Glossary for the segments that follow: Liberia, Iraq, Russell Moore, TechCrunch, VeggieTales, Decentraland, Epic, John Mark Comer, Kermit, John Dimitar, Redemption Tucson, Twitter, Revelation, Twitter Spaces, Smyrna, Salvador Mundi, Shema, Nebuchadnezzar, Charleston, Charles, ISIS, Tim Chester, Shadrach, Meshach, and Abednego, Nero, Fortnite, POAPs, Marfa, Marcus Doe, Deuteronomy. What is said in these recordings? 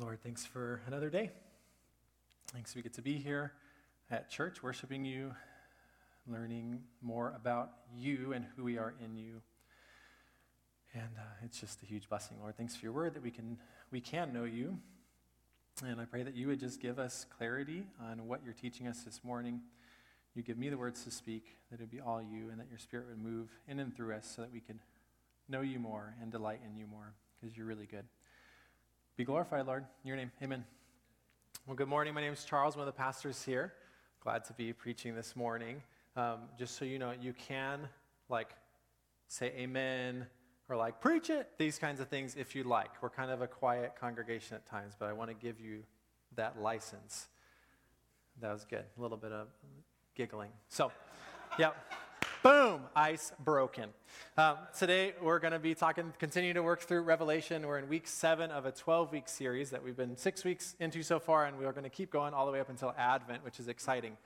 Lord, thanks for another day. Thanks we get to be here at church, worshiping you, learning more about you and who we are in you. And it's just a huge blessing, Lord. Thanks for your word that we can know you. And I pray that you would just give us clarity on what you're teaching us this morning. You give me the words to speak, that it would be all you, and that your spirit would move in and through us so that we could know you more and delight in you more, because you're really good. Be glorified, Lord, in your name. Amen. Well, good morning. My name is Charles, one of the pastors here. Glad to be preaching this morning. Just so you know, you can, say amen or, preach it, these kinds of things if you like. We're kind of a quiet congregation at times, but I want to give you that license. That was good. A little bit of giggling. So, yeah. Boom! Ice broken. Today, we're going to be continue to work through Revelation. We're in week 7 of a 12-week series that we've been 6 weeks into so far, and we are going to keep going all the way up until Advent, which is exciting.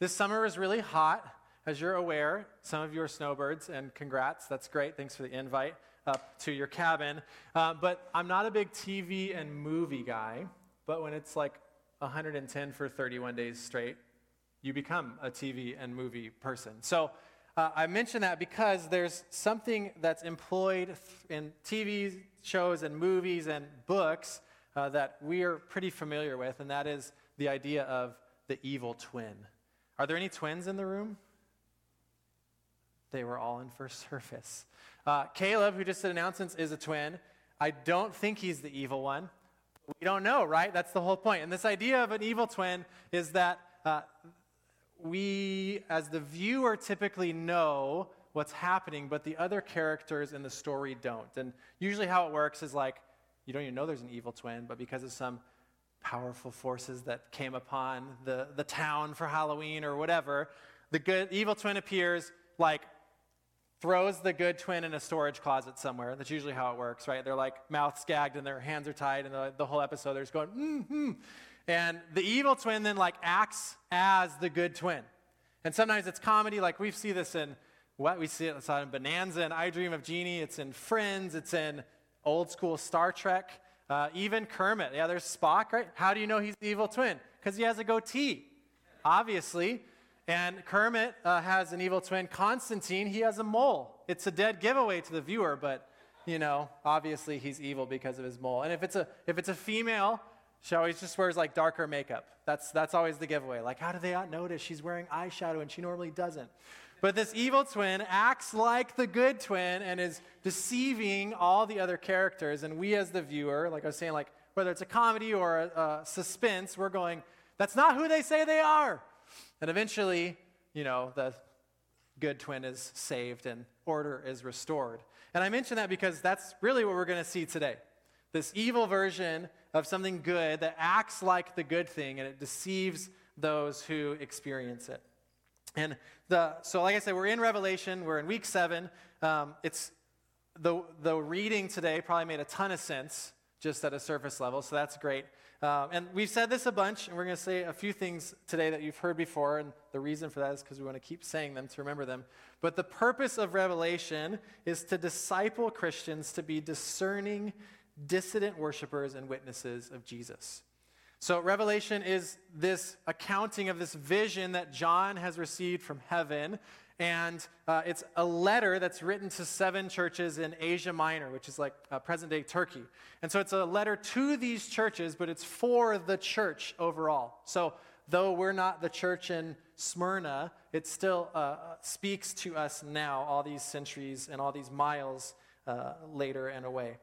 This summer is really hot. As you're aware, some of you are snowbirds, and congrats. That's great. Thanks for the invite up to your cabin. But I'm not a big TV and movie guy, but when it's 110 for 31 days straight, you become a TV and movie person. So I mention that because there's something that's employed in TV shows and movies and books that we are pretty familiar with, and that is the idea of the evil twin. Are there any twins in the room? They were all in first service. Caleb, who just did announcements, is a twin. I don't think he's the evil one. We don't know, right? That's the whole point. And this idea of an evil twin is that we, as the viewer, typically know what's happening, but the other characters in the story don't. And usually how it works is you don't even know there's an evil twin, but because of some powerful forces that came upon the town for Halloween or whatever, the good evil twin appears, throws the good twin in a storage closet somewhere. That's usually how it works, right? They're mouth gagged and their hands are tied, and the whole episode they're just going, mm-hmm. And the evil twin then acts as the good twin. And sometimes it's comedy, we see this in we saw it in Bonanza and I Dream of Jeannie. It's in Friends. It's in old school Star Trek. Even Kermit. Yeah, there's Spock, right? How do you know he's the evil twin? Because he has a goatee, obviously. And Kermit has an evil twin. Constantine, he has a mole. It's a dead giveaway to the viewer, but obviously he's evil because of his mole. And if it's a female, she always just wears darker makeup. That's always the giveaway. How do they not notice she's wearing eyeshadow and she normally doesn't? But this evil twin acts like the good twin and is deceiving all the other characters. And we as the viewer, I was saying, whether it's a comedy or a suspense, we're going, that's not who they say they are. And eventually, the good twin is saved and order is restored. And I mention that because that's really what we're going to see today. This evil version of something good that acts like the good thing, and it deceives those who experience it. And so like I said, we're in Revelation. We're in week 7. It's the reading today probably made a ton of sense just at a surface level, so that's great. And we've said this a bunch, and we're going to say a few things today that you've heard before, and the reason for that is because we want to keep saying them to remember them. But the purpose of Revelation is to disciple Christians to be discerning, dissident worshipers and witnesses of Jesus. So Revelation is this accounting of this vision that John has received from heaven, and it's a letter that's written to 7 churches in Asia Minor, which is present-day Turkey. And so it's a letter to these churches, but it's for the church overall. So though we're not the church in Smyrna, it still speaks to us now, all these centuries and all these miles later and away.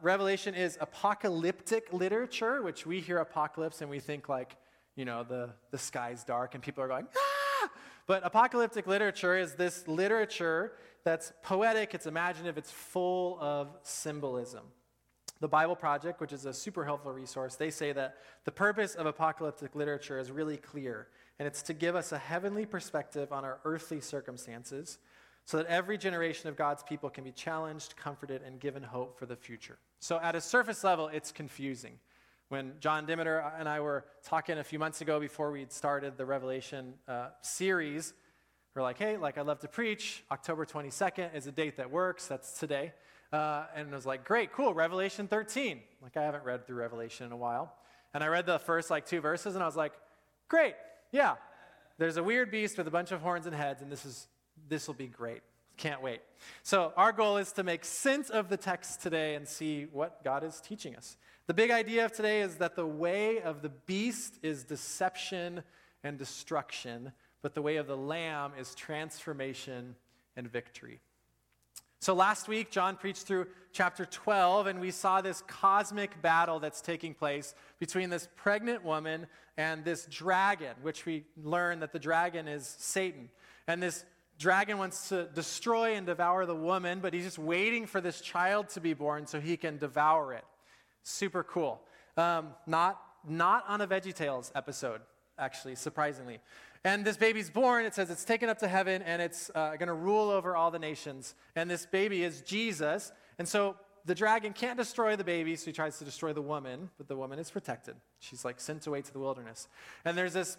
Revelation is apocalyptic literature, which we hear apocalypse and we think the sky's dark and people are going, ah! But apocalyptic literature is this literature that's poetic, it's imaginative, it's full of symbolism. The Bible Project, which is a super helpful resource, they say that the purpose of apocalyptic literature is really clear, and it's to give us a heavenly perspective on our earthly circumstances, so that every generation of God's people can be challenged, comforted, and given hope for the future. So at a surface level, it's confusing. When John Dimitar and I were talking a few months ago before we'd started the Revelation series, we're hey, I'd love to preach. October 22nd is a date that works. That's today. And I was like, great, cool, Revelation 13. Like, I haven't read through Revelation in a while. And I read the first, like, 2 verses, and I was like, great, yeah. There's a weird beast with a bunch of horns and heads, and this will be great. Can't wait. So our goal is to make sense of the text today and see what God is teaching us. The big idea of today is that the way of the beast is deception and destruction, but the way of the Lamb is transformation and victory. So last week, John preached through chapter 12, and we saw this cosmic battle that's taking place between this pregnant woman and this dragon, which we learn that the dragon is Satan. And this dragon wants to destroy and devour the woman, but he's just waiting for this child to be born so he can devour it. Super cool. Not on a VeggieTales episode, actually, surprisingly. And this baby's born. It says it's taken up to heaven, and it's going to rule over all the nations. And this baby is Jesus. And so the dragon can't destroy the baby, so he tries to destroy the woman, but the woman is protected. She's, like, sent away to the wilderness. And there's this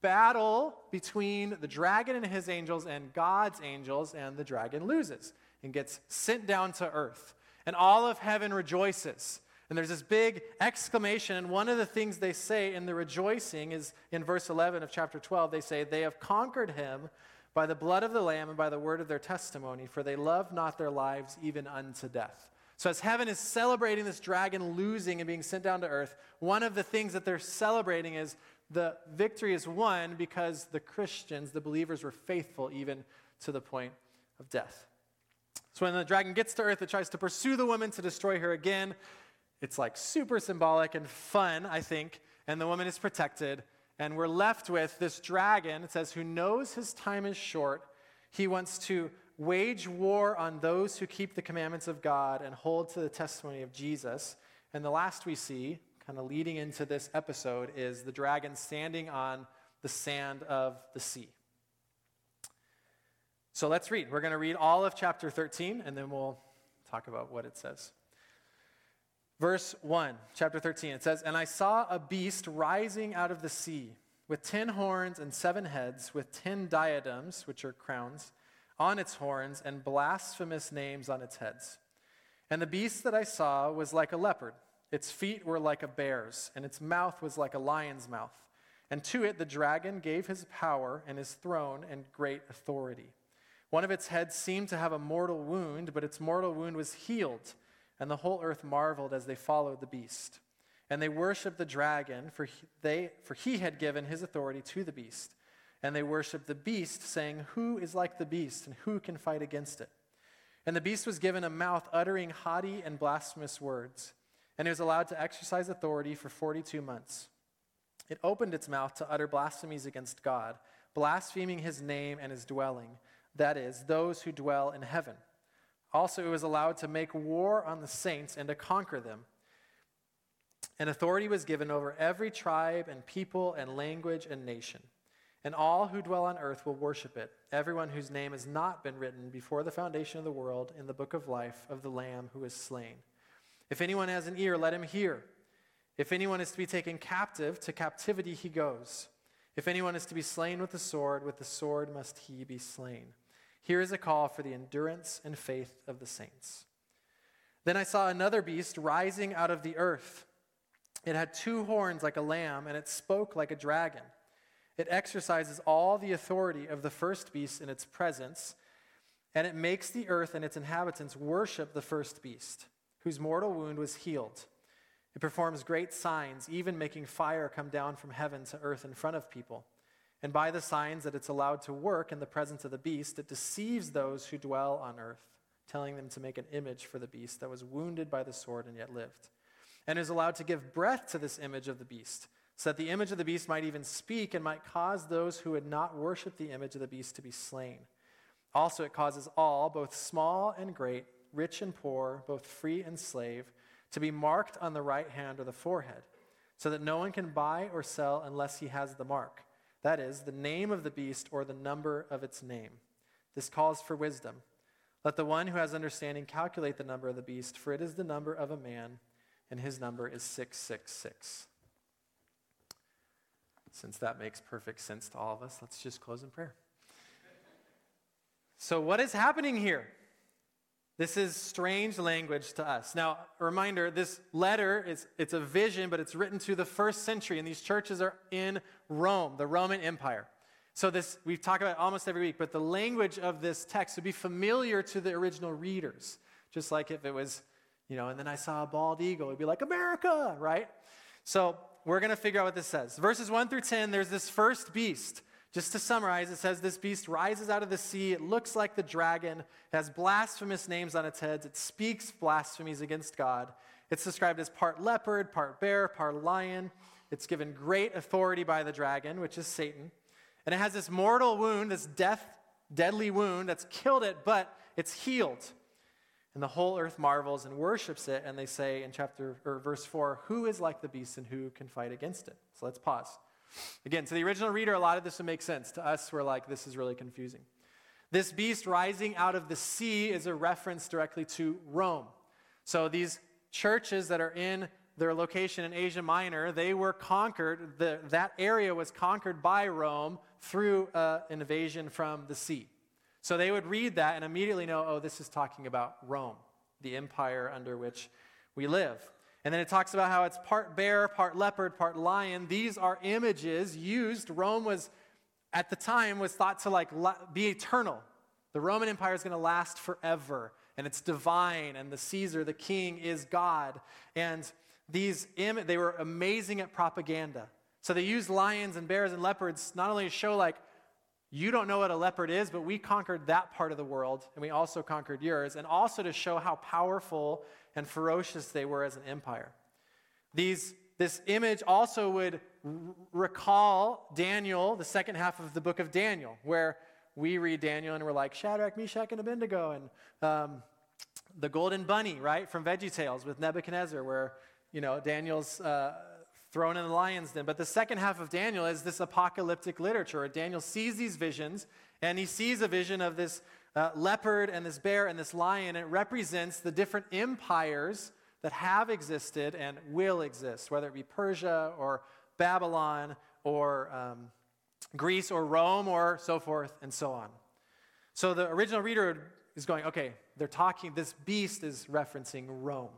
battle between the dragon and his angels and God's angels, and the dragon loses and gets sent down to earth. And all of heaven rejoices. And there's this big exclamation, and one of the things they say in the rejoicing is in verse 11 of chapter 12, they say, "They have conquered him by the blood of the Lamb and by the word of their testimony, for they love not their lives even unto death." So as heaven is celebrating this dragon losing and being sent down to earth, one of the things that they're celebrating is the victory is won because the Christians, the believers, were faithful even to the point of death. So when the dragon gets to earth, it tries to pursue the woman to destroy her again. It's, like, super symbolic and fun, I think, and the woman is protected, and we're left with this dragon, it says, who knows his time is short. He wants to wage war on those who keep the commandments of God and hold to the testimony of Jesus. And the last we see, kind of leading into this episode, is the dragon standing on the sand of the sea. So let's read. We're going to read all of chapter 13, and then we'll talk about what it says. Verse 1, chapter 13, it says, "And I saw a beast rising out of the sea, with 10 horns and 7 heads, with 10 diadems, which are crowns, on its horns, and blasphemous names on its heads. And the beast that I saw was like a leopard. Its feet were like a bear's, and its mouth was like a lion's mouth. And to it the dragon gave his power and his throne and great authority. One of its heads seemed to have a mortal wound, but its mortal wound was healed. And the whole earth marveled as they followed the beast. And they worshiped the dragon, for he had given his authority to the beast. And they worshiped the beast, saying, 'Who is like the beast, and who can fight against it?' And the beast was given a mouth uttering haughty and blasphemous words. And he was allowed to exercise authority for 42 months. It opened its mouth to utter blasphemies against God, blaspheming his name and his dwelling, that is, those who dwell in heaven. Also, it was allowed to make war on the saints and to conquer them. And authority was given over every tribe and people and language and nation. And all who dwell on earth will worship it, everyone whose name has not been written before the foundation of the world in the book of life of the Lamb who is slain. If anyone has an ear, let him hear. If anyone is to be taken captive, to captivity he goes. If anyone is to be slain with the sword must he be slain. Here is a call for the endurance and faith of the saints. Then I saw another beast rising out of the earth. It had 2 horns like a lamb, and it spoke like a dragon. It exercises all the authority of the first beast in its presence, and it makes the earth and its inhabitants worship the first beast, whose mortal wound was healed. It performs great signs, even making fire come down from heaven to earth in front of people. And by the signs that it's allowed to work in the presence of the beast, it deceives those who dwell on earth, telling them to make an image for the beast that was wounded by the sword and yet lived. And is allowed to give breath to this image of the beast, so that the image of the beast might even speak and might cause those who would not worship the image of the beast to be slain. Also, it causes all, both small and great, rich and poor, both free and slave, to be marked on the right hand or the forehead, so that no one can buy or sell unless he has the mark, that is, the name of the beast or the number of its name. This calls for wisdom. Let the one who has understanding calculate the number of the beast, for it is the number of a man, and his number is 666. Since that makes perfect sense to all of us, let's just close in prayer. So what is happening here? This is strange language to us. Now, a reminder, this letter, it's a vision, but it's written to the first century, and these churches are in Rome, the Roman Empire. So this, we talk about it almost every week, but the language of this text would be familiar to the original readers, just like if it was, you know, and then I saw a bald eagle, it'd be like, America, right? So we're going to figure out what this says. Verses 1 through 10, there's this first beast. Just to summarize, it says, this beast rises out of the sea. It looks like the dragon. It has blasphemous names on its heads. It speaks blasphemies against God. It's described as part leopard, part bear, part lion. It's given great authority by the dragon, which is Satan. And it has this mortal wound, this deadly wound that's killed it, but it's healed. And the whole earth marvels and worships it. And they say in verse 4, who is like the beast and who can fight against it? So let's pause. Again, to the original reader, a lot of this would make sense. To us, we're like, this is really confusing. This beast rising out of the sea is a reference directly to Rome. So these churches that are in their location in Asia Minor, they were conquered. That area was conquered by Rome through an invasion from the sea. So they would read that and immediately know, oh, this is talking about Rome, the empire under which we live. And then it talks about how it's part bear, part leopard, part lion. These are images used. Rome was, at the time, was thought to like be eternal. The Roman Empire is going to last forever, and it's divine, and the Caesar, the king, is God. And these they were amazing at propaganda. So they used lions and bears and leopards not only to show like, you don't know what a leopard is, but we conquered that part of the world, and we also conquered yours, and also to show how powerful and ferocious they were as an empire. This image also would recall Daniel, the second half of the book of Daniel, where we read Daniel and we're like, Shadrach, Meshach, and Abednego, and the golden bunny, right, from VeggieTales with Nebuchadnezzar, where, you know, Daniel's thrown in the lion's den. But the second half of Daniel is this apocalyptic literature where Daniel sees these visions, and he sees a vision of this leopard and this bear and this lion. It represents the different empires that have existed and will exist, whether it be Persia or Babylon or Greece or Rome or so forth and so on. So the original reader is going, okay, they're talking, this beast is referencing Rome.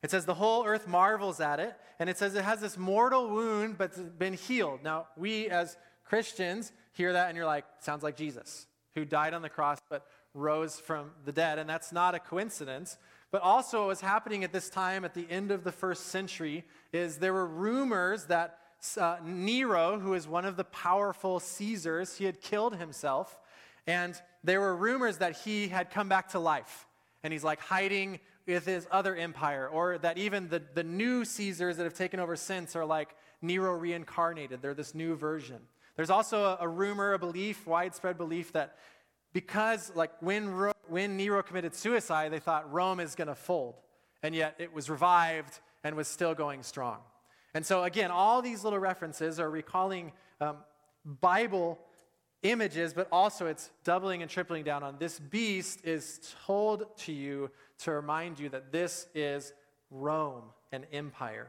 It says the whole earth marvels at it, and it says it has this mortal wound but's been healed. Now, we as Christians hear that, and you're like, sounds like Jesus, who died on the cross but rose from the dead, and that's not a coincidence. But also what was happening at this time at the end of the first century is there were rumors that Nero, who is one of the powerful Caesars, he had killed himself, and there were rumors that he had come back to life, and he's like hiding with his other empire, or that even the new Caesars that have taken over since are like Nero reincarnated. They're this new version. There's also a rumor, a belief, widespread belief that because like when Nero committed suicide, they thought Rome is going to fold, and yet it was revived and was still going strong. And so again, all these little references are recalling Bible images, but also it's doubling and tripling down on this beast is told to you to remind you that this is Rome, an empire.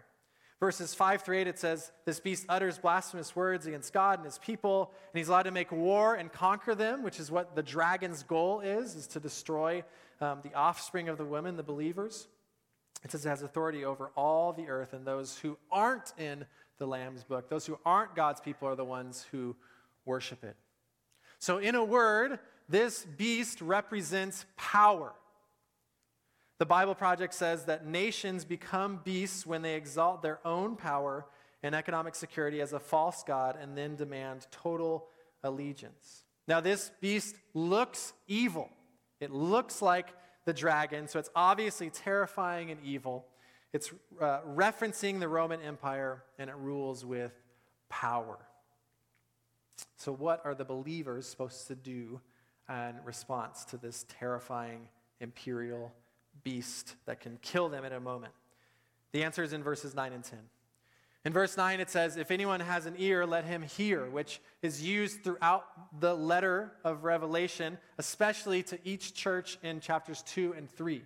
Verses 5 through 8, it says, this beast utters blasphemous words against God and his people, and he's allowed to make war and conquer them, which is what the dragon's goal is to destroy the offspring of the woman, the believers. It says it has authority over all the earth, and those who aren't in the Lamb's book, those who aren't God's people are the ones who worship it. So in a word, this beast represents power. The Bible Project says that nations become beasts when they exalt their own power and economic security as a false god and then demand total allegiance. Now, this beast looks evil. It looks like the dragon, so it's obviously terrifying and evil. It's referencing the Roman Empire, and it rules with power. So what are the believers supposed to do in response to this terrifying imperial beast that can kill them in a moment? The answer is in verses 9 and 10. In verse 9, it says, if anyone has an ear, let him hear, which is used throughout the letter of Revelation, especially to each church in chapters 2 and 3.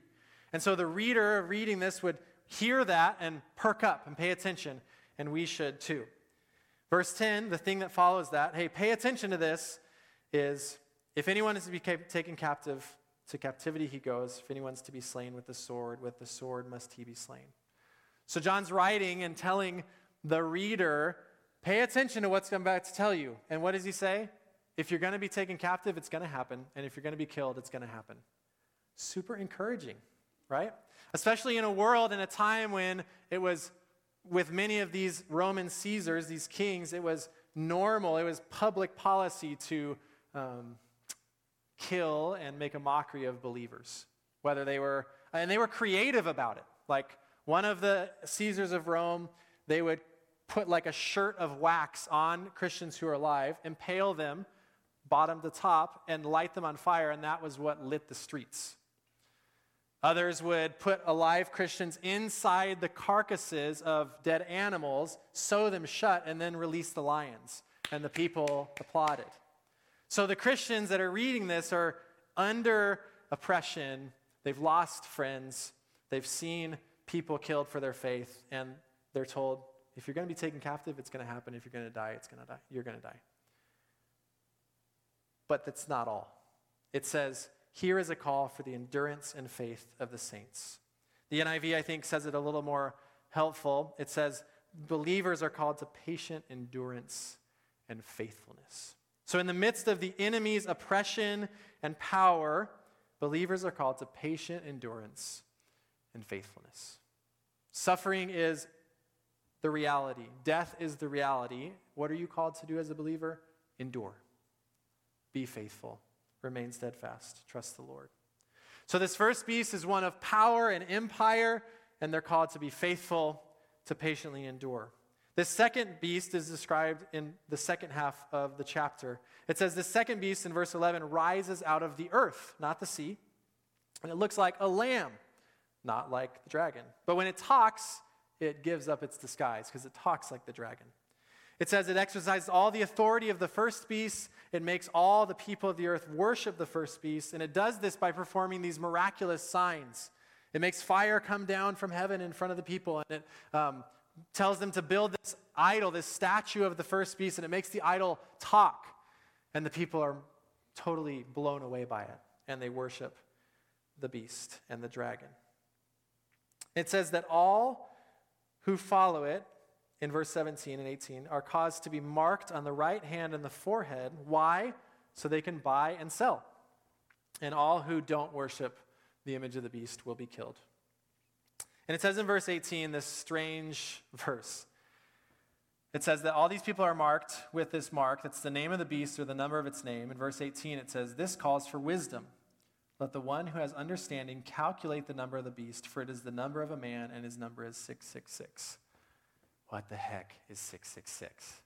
And so the reader reading this would hear that and perk up and pay attention, and we should too. Verse 10, the thing that follows that, hey, pay attention to this, is if anyone is to be taken captive, To captivity he goes. If anyone's to be slain with the sword must he be slain. So John's writing and telling the reader, pay attention to what's I'm about to tell you. And what does he say? If you're going to be taken captive, it's going to happen. And if you're going to be killed, it's going to happen. Super encouraging, right? Especially in a world and a time when it was, with many of these Roman Caesars, these kings, it was normal, it was public policy to kill and make a mockery of believers. Whether they were, and they were creative about it. Like one of the Caesars of Rome, they would put like a shirt of wax on Christians who are alive, impale them, bottom to top, and light them on fire, and that was what lit the streets. Others would put alive Christians inside the carcasses of dead animals, sew them shut, and then release the lions. And the people applauded. So the Christians that are reading this are under oppression. They've lost friends. They've seen people killed for their faith. And they're told, if you're going to be taken captive, it's going to happen. If you're going to die, it's going to die. You're going to die. But that's not all. It says, here is a call for the endurance and faith of the saints. The NIV, I think, says it a little more helpful. It says, believers are called to patient endurance and faithfulness. So in the midst of the enemy's oppression and power, believers are called to patient endurance and faithfulness. Suffering is the reality. Death is the reality. What are you called to do as a believer? Endure. Be faithful. Remain steadfast. Trust the Lord. So this first beast is one of power and empire, and they're called to be faithful, to patiently endure. This second beast is described in the second half of the chapter. It says, the second beast in verse 11 rises out of the earth, not the sea, and it looks like a lamb, not like the dragon. But when it talks, it gives up its disguise because it talks like the dragon. It says it exercises all the authority of the first beast. It makes all the people of the earth worship the first beast. And it does this by performing these miraculous signs. It makes fire come down from heaven in front of the people. And it tells them to build this idol, this statue of the first beast. And it makes the idol talk. And the people are totally blown away by it. And they worship the beast and the dragon. It says that all who follow it, in verse 17 and 18, are caused to be marked on the right hand and the forehead. Why? So they can buy and sell. And all who don't worship the image of the beast will be killed. And it says in verse 18, this strange verse. It says that all these people are marked with this mark. That's the name of the beast or the number of its name. In verse 18, it says, this calls for wisdom. Let the one who has understanding calculate the number of the beast, for it is the number of a man, and his number is 666. What the heck is 666?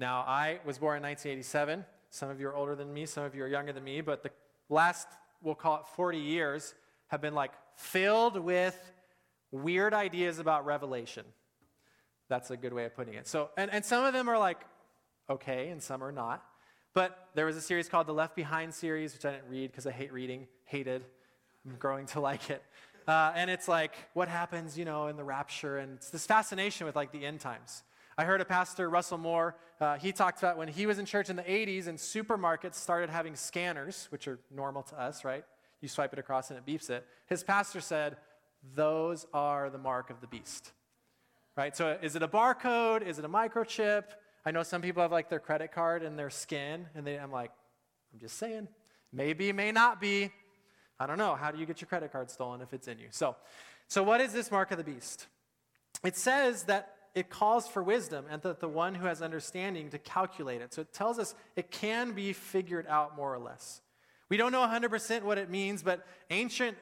Now, I was born in 1987. Some of you are older than me. Some of you are younger than me. But the last, we'll call it 40 years, have been like filled with weird ideas about Revelation. That's a good way of putting it. So, and some of them are like, okay, and some are not. But there was a series called the Left Behind series, which I didn't read because I hate reading. Hated. I'm growing to like it. And it's like, what happens, in the rapture? And it's this fascination with, the end times. I heard a pastor, Russell Moore, he talked about when he was in church in the 80s and supermarkets started having scanners, which are normal to us, right? You swipe it across and it beeps it. His pastor said, those are the mark of the beast, right? So is it a barcode? Is it a microchip? I know some people have, their credit card and their skin, and I'm just saying, maybe, may not be. I don't know. How do you get your credit card stolen if it's in you? So what is this mark of the beast? It says that it calls for wisdom and that the one who has understanding to calculate it. So it tells us it can be figured out more or less. We don't know 100% what it means, but ancient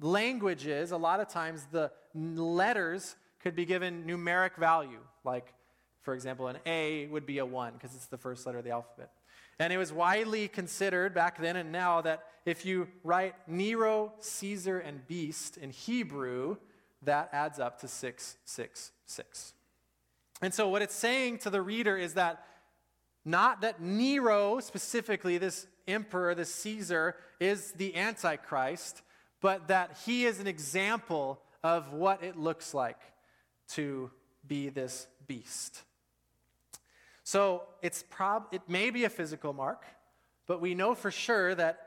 languages, a lot of times the letters could be given numeric value. Like, for example, an A would be a 1 because it's the first letter of the alphabet. And it was widely considered back then and now that if you write Nero, Caesar, and beast in Hebrew, that adds up to 666. And so what it's saying to the reader is that not that Nero, specifically this emperor, this Caesar, is the Antichrist, but that he is an example of what it looks like to be this beast. So it may be a physical mark, but we know for sure that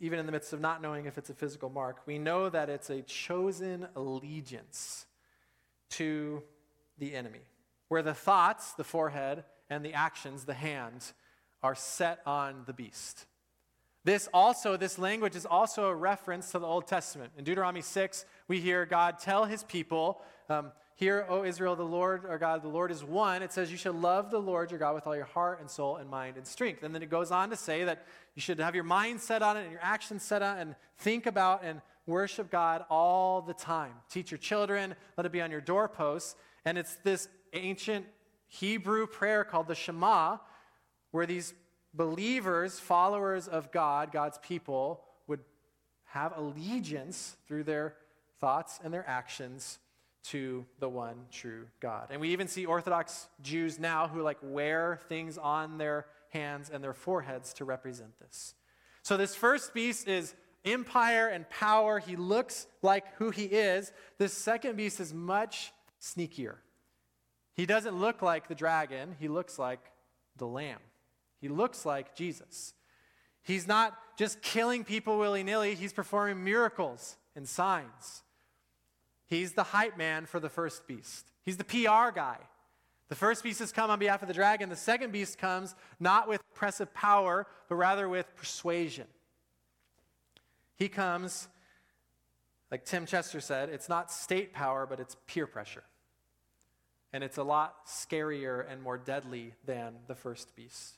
even in the midst of not knowing if it's a physical mark, we know that it's a chosen allegiance to the enemy, where the thoughts, the forehead, and the actions, the hand, are set on the beast. This language is also a reference to the Old Testament. In Deuteronomy 6, we hear God tell his people, Hear, O Israel, the Lord, our God, the Lord is one. It says you shall love the Lord your God with all your heart and soul and mind and strength. And then it goes on to say that you should have your mind set on it and your actions set on it and think about and worship God all the time. Teach your children, let it be on your doorposts. And it's this ancient Hebrew prayer called the Shema, where these believers, followers of God, God's people, would have allegiance through their thoughts and their actions to the one true God. And we even see Orthodox Jews now who wear things on their hands and their foreheads to represent this. So this first beast is empire and power. He looks like who he is. This second beast is much sneakier. He doesn't look like the dragon. He looks like the Lamb. He looks like Jesus. He's not just killing people willy-nilly. He's performing miracles and signs. He's the hype man for the first beast. He's the PR guy. The first beast has come on behalf of the dragon. The second beast comes not with oppressive power, but rather with persuasion. He comes, like Tim Chester said, it's not state power, but it's peer pressure. And it's a lot scarier and more deadly than the first beast.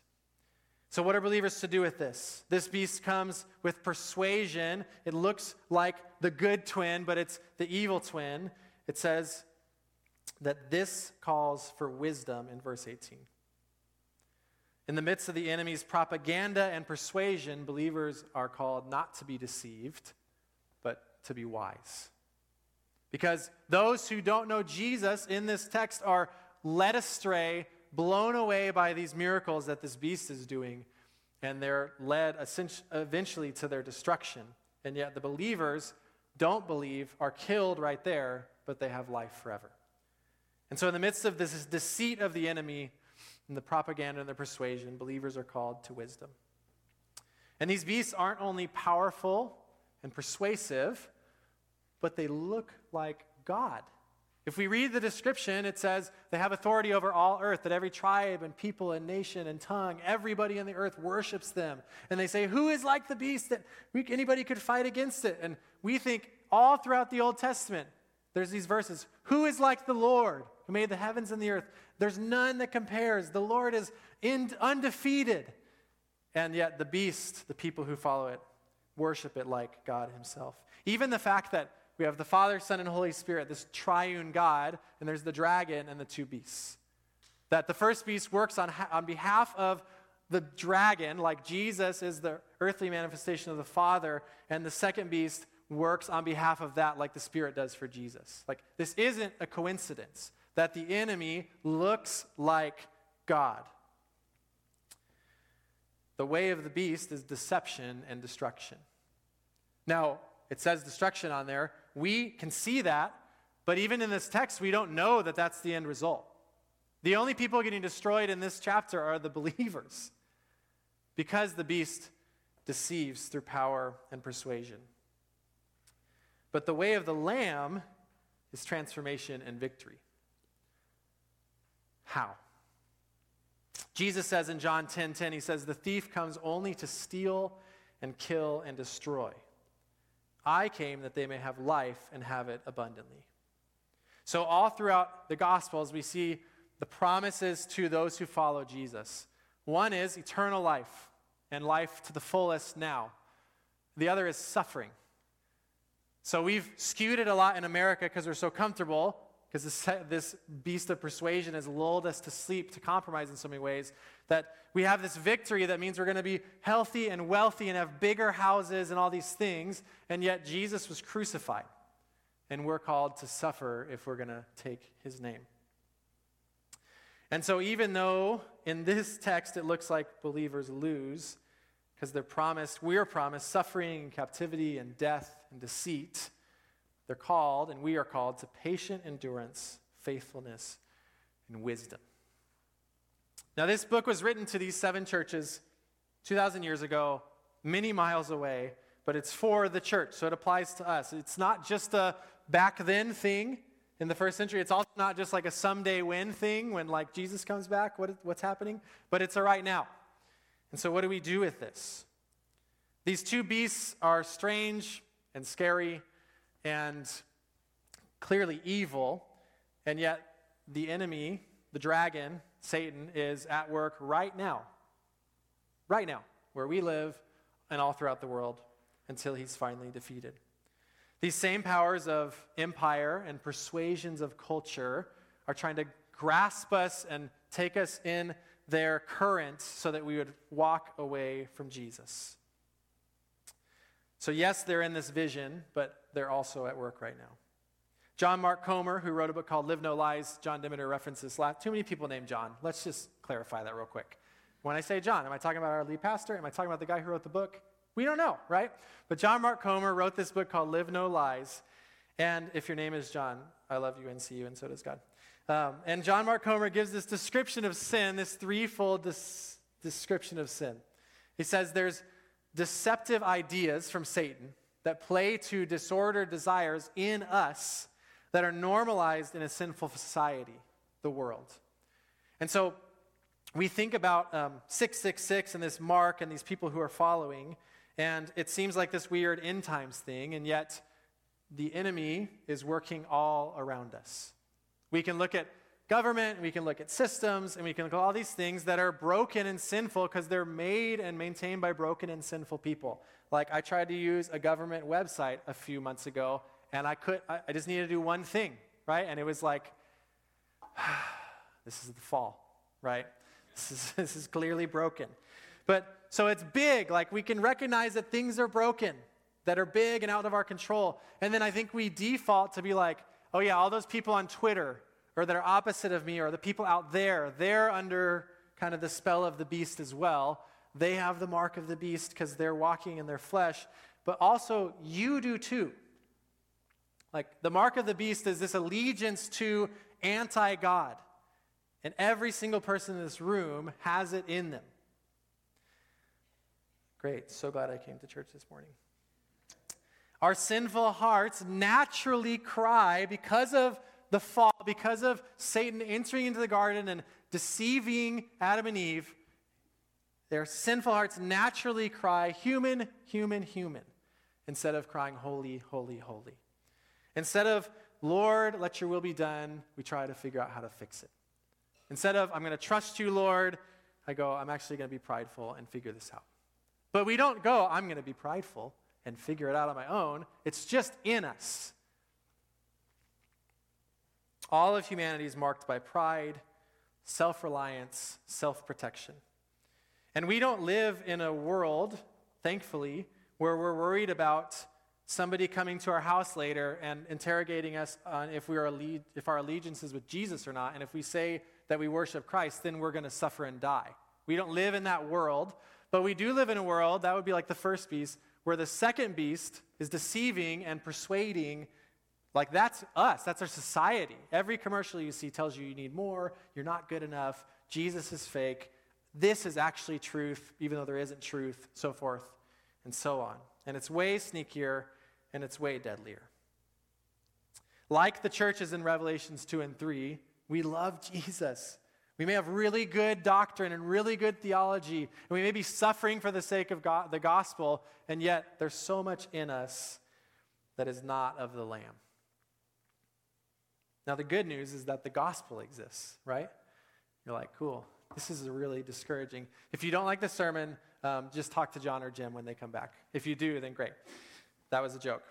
So what are believers to do with this? This beast comes with persuasion. It looks like the good twin, but it's the evil twin. It says that this calls for wisdom in verse 18. In the midst of the enemy's propaganda and persuasion, believers are called not to be deceived, but to be wise. Because those who don't know Jesus in this text are led astray, blown away by these miracles that this beast is doing, and they're led eventually to their destruction. And yet the believers don't believe, are killed right there, but they have life forever. And so in the midst of this deceit of the enemy and the propaganda and the persuasion, believers are called to wisdom. And these beasts aren't only powerful and persuasive, but they look like God. If we read the description, it says they have authority over all earth, that every tribe and people and nation and tongue, everybody in the earth worships them. And they say, who is like the beast that anybody could fight against it? And we think all throughout the Old Testament, there's these verses, who is like the Lord who made the heavens and the earth? There's none that compares. The Lord is undefeated. And yet the beast, the people who follow it, worship it like God himself. Even the fact that we have the Father, Son, and Holy Spirit, this triune God, and there's the dragon and the two beasts. That the first beast works on behalf of the dragon, like Jesus is the earthly manifestation of the Father, and the second beast works on behalf of that, like the Spirit does for Jesus. This isn't a coincidence that the enemy looks like God. The way of the beast is deception and destruction. Now, it says destruction on there. We can see that, but even in this text, we don't know that that's the end result. The only people getting destroyed in this chapter are the believers because the beast deceives through power and persuasion. But the way of the Lamb is transformation and victory. How? Jesus says in John 10:10, he says, the thief comes only to steal and kill and destroy. I came that they may have life and have it abundantly. So all throughout the Gospels, we see the promises to those who follow Jesus. One is eternal life and life to the fullest now. The other is suffering. So we've skewed it a lot in America because we're so comfortable, because this beast of persuasion has lulled us to sleep, to compromise in so many ways, that we have this victory that means we're going to be healthy and wealthy and have bigger houses and all these things, and yet Jesus was crucified, and we're called to suffer if we're going to take his name. And so even though in this text it looks like believers lose, because we are promised suffering and captivity and death and deceit, they're called, and we are called, to patient endurance, faithfulness, and wisdom. Now, this book was written to these seven churches 2,000 years ago, many miles away, but it's for the church, so it applies to us. It's not just a back then thing in the first century. It's also not just like a someday when thing, when like Jesus comes back, what's happening, but it's a right now. And so what do we do with this? These two beasts are strange and scary and clearly evil, and yet the enemy, the dragon, Satan, is at work right now. Right now, where we live and all throughout the world until he's finally defeated. These same powers of empire and persuasions of culture are trying to grasp us and take us in their current so that we would walk away from Jesus. So yes, they're in this vision, but they're also at work right now. John Mark Comer, who wrote a book called Live No Lies, John Dimitar references too many people named John. Let's just clarify that real quick. When I say John, am I talking about our lead pastor? Am I talking about the guy who wrote the book? We don't know, right? But John Mark Comer wrote this book called Live No Lies. And if your name is John, I love you and see you, and so does God. And John Mark Comer gives this description of sin, this threefold description of sin. He says there's deceptive ideas from Satan that play to disorder desires in us that are normalized in a sinful society, the world. And so we think about 666 and this mark and these people who are following, and it seems like this weird end times thing, and yet the enemy is working all around us. We can look at government, we can look at systems, and we can look at all these things that are broken and sinful because they're made and maintained by broken and sinful people. Like I tried to use a government website a few months ago, and I just needed to do one thing, right? And it was like, this is the fall, right? This is clearly broken. But so it's big, like we can recognize that things are broken, that are big and out of our control. And then I think we default to be like, oh yeah, all those people on Twitter or that are opposite of me or the people out there, they're under kind of the spell of the beast as well. They have the mark of the beast because they're walking in their flesh. But also you do too. Like the mark of the beast is this allegiance to anti-God. And every single person in this room has it in them. Great. So glad I came to church this morning. Our sinful hearts naturally cry because of the fall, because of Satan entering into the garden and deceiving Adam and Eve. Their sinful hearts naturally cry, human, human, human, instead of crying, holy, holy, holy. Instead of, Lord, let your will be done, we try to figure out how to fix it. Instead of, I'm going to trust you, Lord, I go, I'm actually going to be prideful and figure this out. But we don't go, I'm going to be prideful and figure it out on my own. It's just in us. All of humanity is marked by pride, self-reliance, self-protection. And we don't live in a world, thankfully, where we're worried about somebody coming to our house later and interrogating us on if our allegiance is with Jesus or not, and if we say that we worship Christ, then we're going to suffer and die. We don't live in that world, but we do live in a world, that would be like the first beast, where the second beast is deceiving and persuading. Like that's us, that's our society. Every commercial you see tells you need more, you're not good enough, Jesus is fake, this is actually truth, even though there isn't truth, so forth and so on. And it's way sneakier and it's way deadlier. Like the churches in Revelations 2 and 3, we love Jesus. We may have really good doctrine and really good theology, and we may be suffering for the sake of God, the gospel, and yet there's so much in us that is not of the Lamb. Now, the good news is that the gospel exists, right? You're like, cool, this is really discouraging. If you don't like the sermon, just talk to John or Jim when they come back. If you do, then great. That was a joke.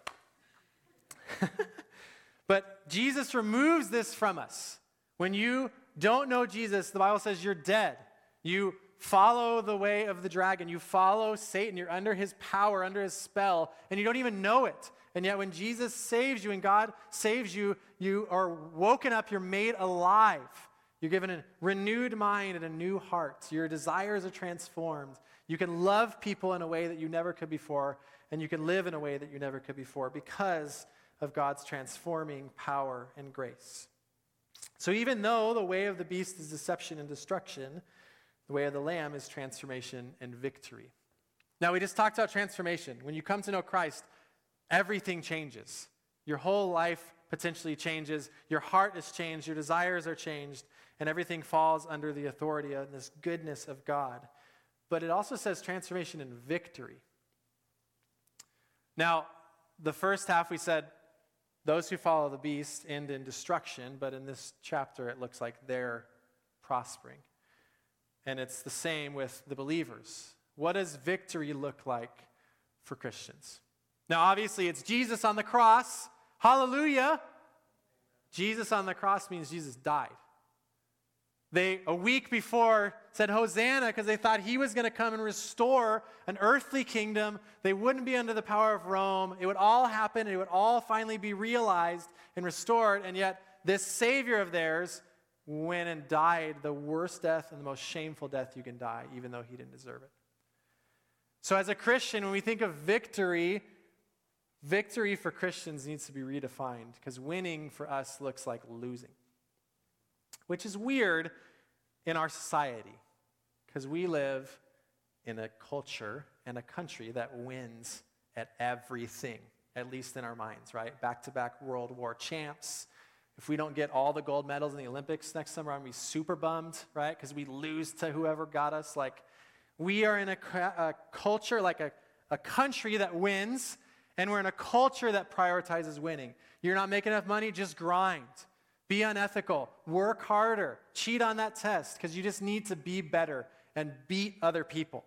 But Jesus removes this from us. When you don't know Jesus, the Bible says you're dead. You follow the way of the dragon. You follow Satan. You're under his power, under his spell, and you don't even know it. And yet when Jesus saves you and God saves you, you are woken up. You're made alive. You're given a renewed mind and a new heart. Your desires are transformed. You can love people in a way that you never could before, and you can live in a way that you never could before because of God's transforming power and grace. So even though the way of the beast is deception and destruction, the way of the Lamb is transformation and victory. Now, we just talked about transformation. When you come to know Christ, everything changes. Your whole life potentially changes. Your heart is changed. Your desires are changed. And everything falls under the authority and this goodness of God. But it also says transformation and victory. Now, the first half we said, those who follow the beast end in destruction. But in this chapter, it looks like they're prospering. And it's the same with the believers. What does victory look like for Christians? Now, obviously, it's Jesus on the cross. Hallelujah. Jesus on the cross means Jesus died. They, a week before, said Hosanna because they thought he was going to come and restore an earthly kingdom. They wouldn't be under the power of Rome. It would all happen. It would all finally be realized and restored. And yet, this Savior of theirs went and died the worst death and the most shameful death you can die, even though he didn't deserve it. So as a Christian, when we think of victory, victory for Christians needs to be redefined because winning for us looks like losing, which is weird in our society because we live in a culture and a country that wins at everything, at least in our minds, right? Back-to-back World War champs. If we don't get all the gold medals in the Olympics next summer, I'm going to be super bummed, right? Because we lose to whoever got us. Like, we are in a culture, like a country that wins, and we're in a culture that prioritizes winning. You're not making enough money, just grind. Be unethical. Work harder. Cheat on that test because you just need to be better and beat other people.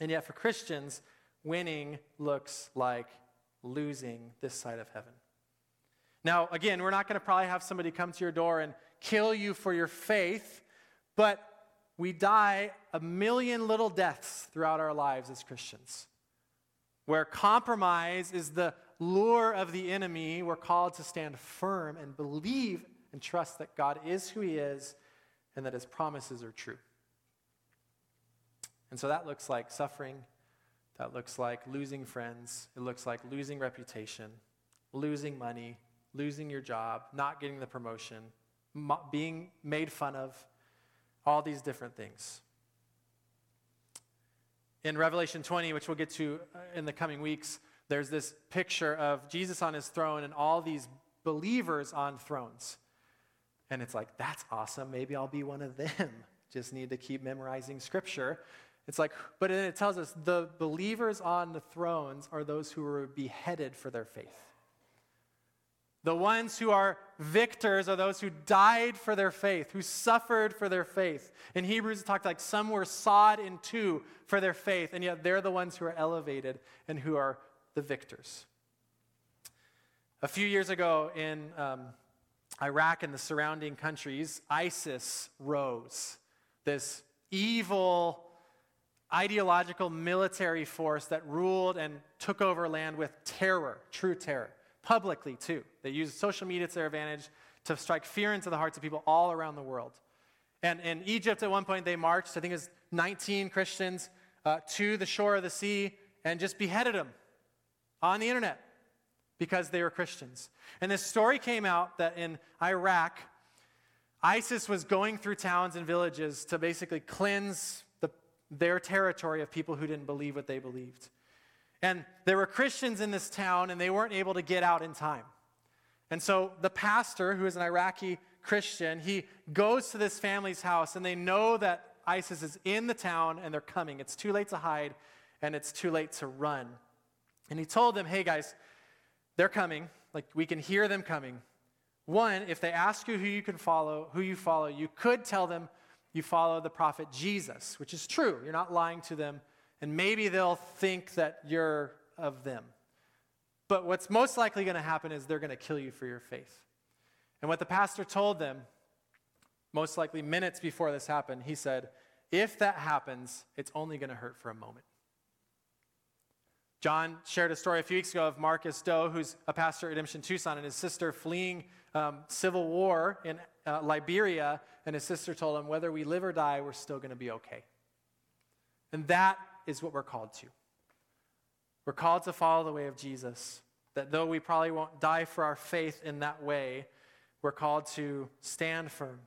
And yet for Christians, winning looks like losing this side of heaven. Now, again, we're not going to probably have somebody come to your door and kill you for your faith, but we die a million little deaths throughout our lives as Christians. Where compromise is the lure of the enemy, we're called to stand firm and believe and trust that God is who he is and that his promises are true. And so that looks like suffering. That looks like losing friends. It looks like losing reputation, losing money, losing your job, not getting the promotion, being made fun of, all these different things. In Revelation 20, which we'll get to in the coming weeks, there's this picture of Jesus on his throne and all these believers on thrones. And it's like, that's awesome. Maybe I'll be one of them. Just need to keep memorizing scripture. It's like, but then it tells us the believers on the thrones are those who were beheaded for their faith. The ones who are victors are those who died for their faith, who suffered for their faith. In Hebrews, it talked like some were sawed in two for their faith, and yet they're the ones who are elevated and who are the victors. A few years ago in Iraq and the surrounding countries, ISIS rose, this evil ideological military force that ruled and took over land with terror, true terror. Publicly, too. They used social media to their advantage to strike fear into the hearts of people all around the world. And in Egypt, at one point, they marched, I think it was 19 Christians, to the shore of the sea and just beheaded them on the internet because they were Christians. And this story came out that in Iraq, ISIS was going through towns and villages to basically cleanse their territory of people who didn't believe what they believed. And there were Christians in this town, and they weren't able to get out in time. And so the pastor, who is an Iraqi Christian, he goes to this family's house, and they know that ISIS is in the town, and they're coming. It's too late to hide, and it's too late to run. And he told them, hey, guys, they're coming. Like, we can hear them coming. One, if they ask you who you follow, you could tell them you follow the prophet Jesus, which is true. You're not lying to them. And maybe they'll think that you're of them. But what's most likely going to happen is they're going to kill you for your faith. And what the pastor told them, most likely minutes before this happened, he said, if that happens, it's only going to hurt for a moment. John shared a story a few weeks ago of Marcus Doe, who's a pastor at Redemption Tucson, and his sister fleeing civil war in Liberia. And his sister told him, whether we live or die, we're still going to be okay. And that is what we're called to. We're called to follow the way of Jesus, that though we probably won't die for our faith in that way, we're called to stand firm.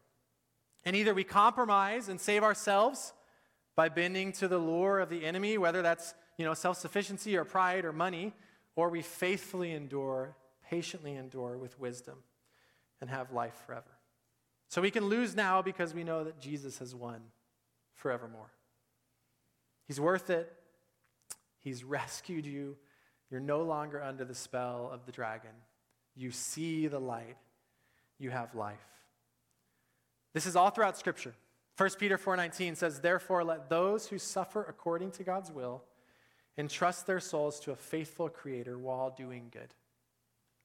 And either we compromise and save ourselves by bending to the lure of the enemy, whether that's self-sufficiency or pride or money, or we faithfully endure, patiently endure with wisdom and have life forever. So we can lose now because we know that Jesus has won forevermore. He's worth it. He's rescued you. You're no longer under the spell of the dragon. You see the light. You have life. This is all throughout Scripture. 1 Peter 4:19 says, "Therefore let those who suffer according to God's will entrust their souls to a faithful Creator while doing good."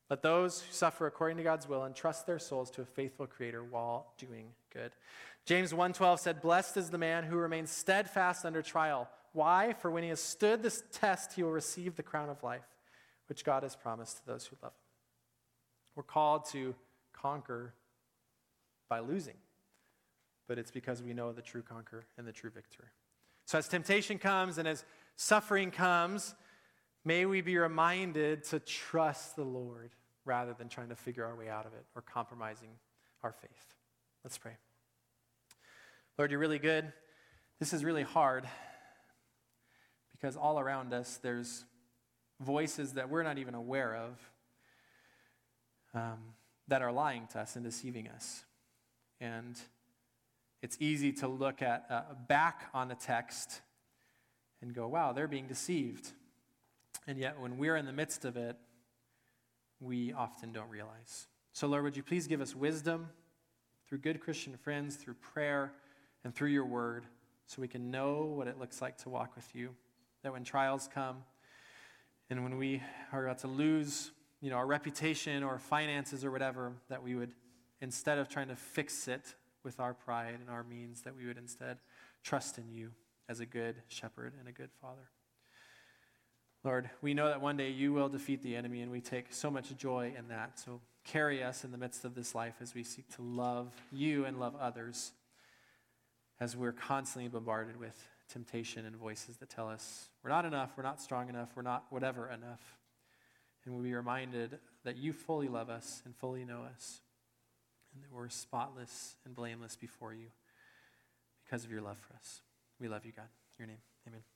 Let those who suffer according to God's will entrust their souls to a faithful Creator while doing good. James 1:12 said, "Blessed is the man who remains steadfast under trial." Why? "For when he has stood this test, he will receive the crown of life, which God has promised to those who love him." We're called to conquer by losing, but it's because we know the true conqueror and the true victor. So as temptation comes and as suffering comes, may we be reminded to trust the Lord rather than trying to figure our way out of it or compromising our faith. Let's pray. Lord, you're really good. This is really hard because all around us there's voices that we're not even aware of that are lying to us and deceiving us. And it's easy to look at back on the text and go, wow, they're being deceived. And yet when we're in the midst of it, we often don't realize. So Lord, would you please give us wisdom through good Christian friends, through prayer, and through your word, so we can know what it looks like to walk with you, that when trials come and when we are about to lose our reputation or finances or whatever, that we would, instead of trying to fix it with our pride and our means, that we would instead trust in you as a good shepherd and a good father. Lord, we know that one day you will defeat the enemy, and we take so much joy in that. So carry us in the midst of this life as we seek to love you and love others, as we're constantly bombarded with temptation and voices that tell us we're not enough, we're not strong enough, we're not whatever enough. And we'll be reminded that you fully love us and fully know us, and that we're spotless and blameless before you because of your love for us. We love you, God. In your name, amen.